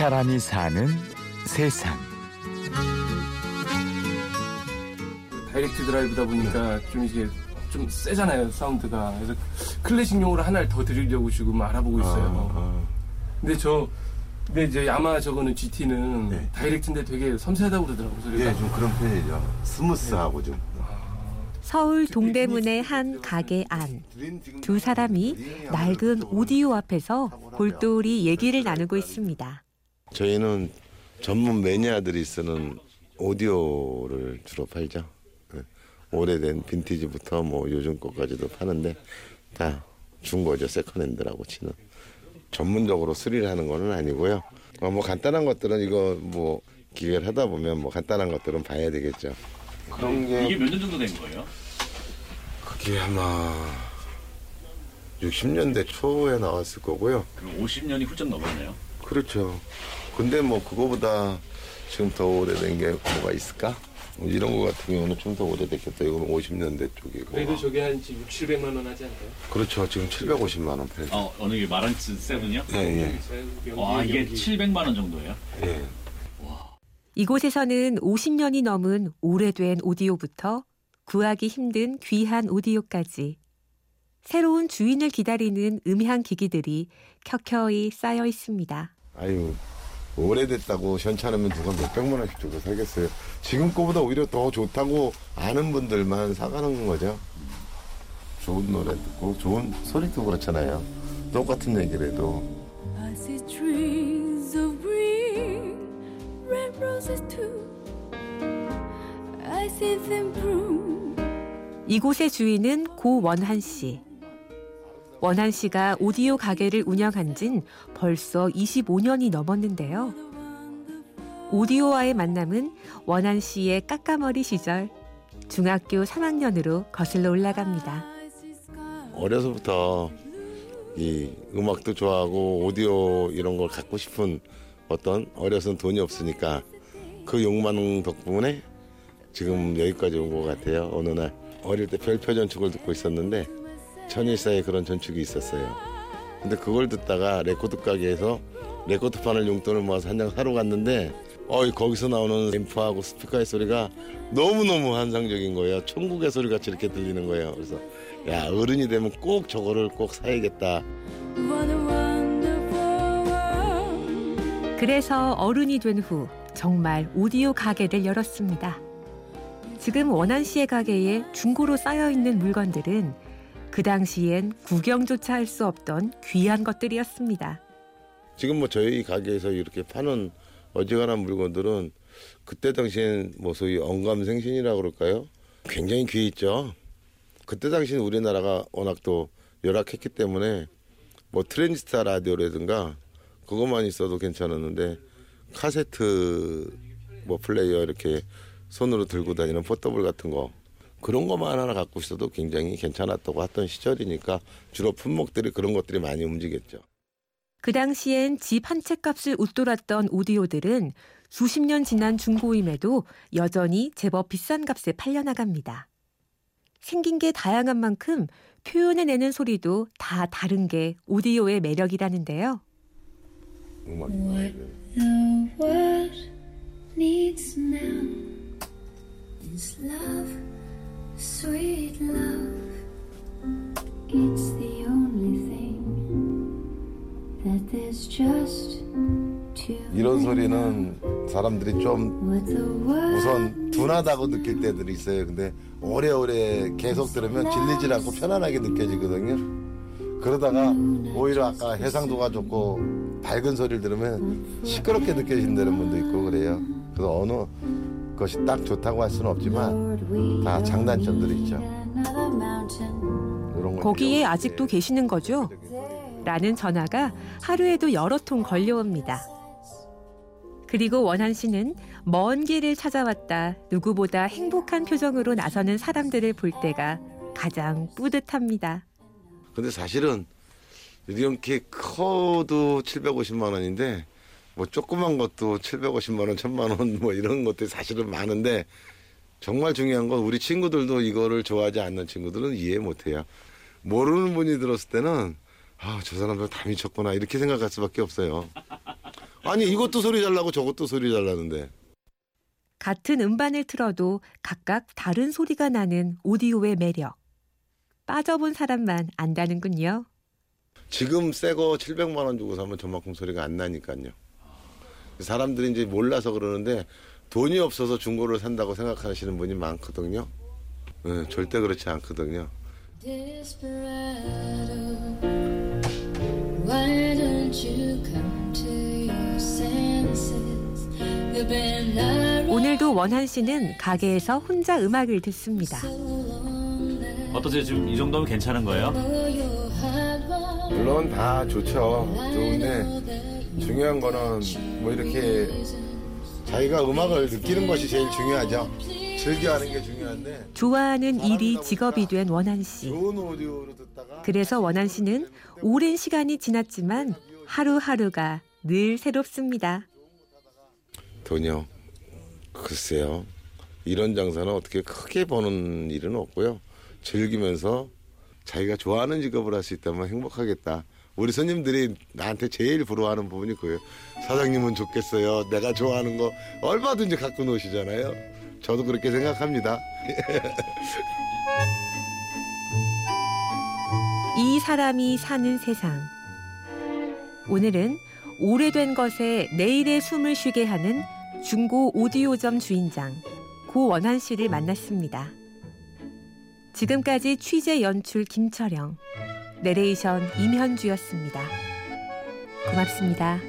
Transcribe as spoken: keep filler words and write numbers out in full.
사람이 사는 세상. 다이렉트 드라이브다 보니까 네. 좀 이게 좀 세잖아요, 사운드가. 그래서 클래식 용어를 하나를 더 드리려고 지금 알아보고 있어요. 아, 아. 근데 저 근데 이제 야마 저거는 지티는 네. 다이렉트인데 되게 섬세하다고 그러더라고요. 소리가. 네, 좀 그런 편이죠. 스무스하고 네. 좀. 서울 동대문의 한 가게 안. 두 사람이 낡은 오디오 앞에서 골똘히 얘기를 나누고 있습니다. 저희는 전문 매니아들이 쓰는 오디오를 주로 팔죠. 오래된 빈티지부터 뭐 요즘 것까지도 파는데 다 중고죠. 세컨핸드라고 치는. 전문적으로 수리를 하는 거는 아니고요. 뭐 간단한 것들은 이거 뭐 기계를 하다 보면 뭐 간단한 것들은 봐야 되겠죠. 그런 게 이게 몇 년 정도 된 거예요? 그게 아마 육십 년대 초에 나왔을 거고요. 그럼 오십 년이 훌쩍 넘었네요. 그렇죠. 근데 뭐 그거보다 지금 더 오래된 게 뭐가 있을까? 이런 거 같은 경우는 좀 더 오래됐겠다. 이거는 오십 년대 쪽이고. 그래도 저게 한 육천칠백만 원 하지 않나요? 그렇죠. 지금 칠백오십만 원 팔죠. 어, 어느 게 마란츠 세븐이요? 네, 예. 와, 이게 칠백만 원 정도예요? 예. 이곳에서는 오십 년이 넘은 오래된 오디오부터 구하기 힘든 귀한 오디오까지 새로운 주인을 기다리는 음향 기기들이 켜켜이 쌓여 있습니다. 아유, 오래됐다고 현찮으면 누가 몇백만 원씩 주고 사겠어요. 지금 거보다 오히려 더 좋다고 아는 분들만 사가는 거죠. 좋은 노래 듣고 좋은 소리도 그렇잖아요. 똑같은 얘기를 해도. 이곳의 주인은 고원환 씨. 원환 씨가 오디오 가게를 운영한 진 벌써 이십오 년이 넘었는데요. 오디오와의 만남은 원환 씨의 까까머리 시절, 중학교 삼 학년으로 거슬러 올라갑니다. 어려서부터 이 음악도 좋아하고 오디오 이런 걸 갖고 싶은 어떤 어려서는 돈이 없으니까 그 욕망 덕분에 지금 여기까지 온 것 같아요. 어느 날 어릴 때 별표 전축을 듣고 있었는데 천일사에 그런 전축이 있었어요. 근데 그걸 듣다가 레코드 가게에서 레코드판을 용돈을 모아서 한 장 사러 갔는데 어이 거기서 나오는 앰프하고 스피커의 소리가 너무너무 환상적인 거예요. 천국의 소리같이 이렇게 들리는 거예요. 그래서 야 어른이 되면 꼭 저거를 꼭 사야겠다. 그래서 어른이 된 후 정말 오디오 가게를 열었습니다. 지금 원환 씨의 가게에 중고로 쌓여있는 물건들은 그 당시엔 구경조차 할 수 없던 귀한 것들이었습니다. 지금 뭐 저희 가게에서 이렇게 파는 어지간한 물건들은 그때 당시엔 뭐 소위 언감생신이라고 그럴까요? 굉장히 귀했죠. 그때 당시엔 우리나라가 워낙 또 열악했기 때문에 뭐 트랜지스타 라디오라든가 그것만 있어도 괜찮았는데 카세트 뭐 플레이어 이렇게 손으로 들고 다니는 포터블 같은 거 그런 것만 하나 갖고 있어도 굉장히 괜찮았다고 했던 시절이니까 주로 품목들이 그런 것들이 많이 움직였죠. 그 당시엔 집 한 채 값을 웃돌았던 오디오들은 수십 년 지난 중고임에도 여전히 제법 비싼 값에 팔려나갑니다. 생긴 게 다양한 만큼 표현해내는 소리도 다 다른 게 오디오의 매력이라는데요. What the world needs now is love, sweet love. It's the only thing that there's just to. 이런 소리는 사람들이 좀 우선 둔하다고 느낄 때들이 있어요. 근데 오래오래 계속 들으면 질리질 않고 편안하게 느껴지거든요. 그러다가 오히려 아까 해상도가 좋고 밝은 소리를 들으면 시끄럽게 느껴진다는 분도 있고 그래요. 그래서 어느 것이 딱 좋다고 할 수는 없지만 다 장단점들이 있죠. 거기에 아직도 계시는 거죠? 라는 전화가 하루에도 여러 통 걸려옵니다. 그리고 원환 씨는 먼 길을 찾아왔다 누구보다 행복한 표정으로 나서는 사람들을 볼 때가 가장 뿌듯합니다. 근데 사실은 이렇게 커도 칠백오십만 원인데 뭐 조그만 것도 칠백오십만 원, 천만 원 뭐 이런 것들이 사실은 많은데 정말 중요한 건 우리 친구들도 이거를 좋아하지 않는 친구들은 이해 못해요. 모르는 분이 들었을 때는 아, 저 사람들 다 미쳤구나 이렇게 생각할 수밖에 없어요. 아니 이것도 소리 잘 나고 저것도 소리 잘 나는데. 같은 음반을 틀어도 각각 다른 소리가 나는 오디오의 매력. 빠져본 사람만 안다는군요. 지금 새 거 칠백만 원 주고 사면 저만큼 소리가 안 나니까요. 사람들이 이제 몰라서 그러는데 돈이 없어서 중고를 산다고 생각하시는 분이 많거든요. 네, 절대 그렇지 않거든요. 오늘도 원한 씨는 가게에서 혼자 음악을 듣습니다. 어떠세요? 지금 이 정도면 괜찮은 거예요? 물론 다 좋죠. 좋은데 중요한 거는 뭐 이렇게 자기가 음악을 느끼는 것이 제일 중요하죠. 즐겨하는 게 중요한데. 좋아하는 일이 직업이 된 원한 씨. 그래서 원한 씨는 오랜 시간이 지났지만 하루하루가 늘 새롭습니다. 돈이요? 글쎄요. 이런 장사는 어떻게 크게 버는 일은 없고요. 즐기면서 자기가 좋아하는 직업을 할 수 있다면 행복하겠다. 우리 손님들이 나한테 제일 부러워하는 부분이 그거예요. 사장님은 좋겠어요. 내가 좋아하는 거 얼마든지 갖고 노시잖아요. 저도 그렇게 생각합니다. 이 사람이 사는 세상. 오늘은 오래된 것에 내일의 숨을 쉬게 하는 중고 오디오점 주인장 고원환 씨를 만났습니다. 지금까지 취재 연출 김철영, 내레이션 임현주였습니다. 고맙습니다.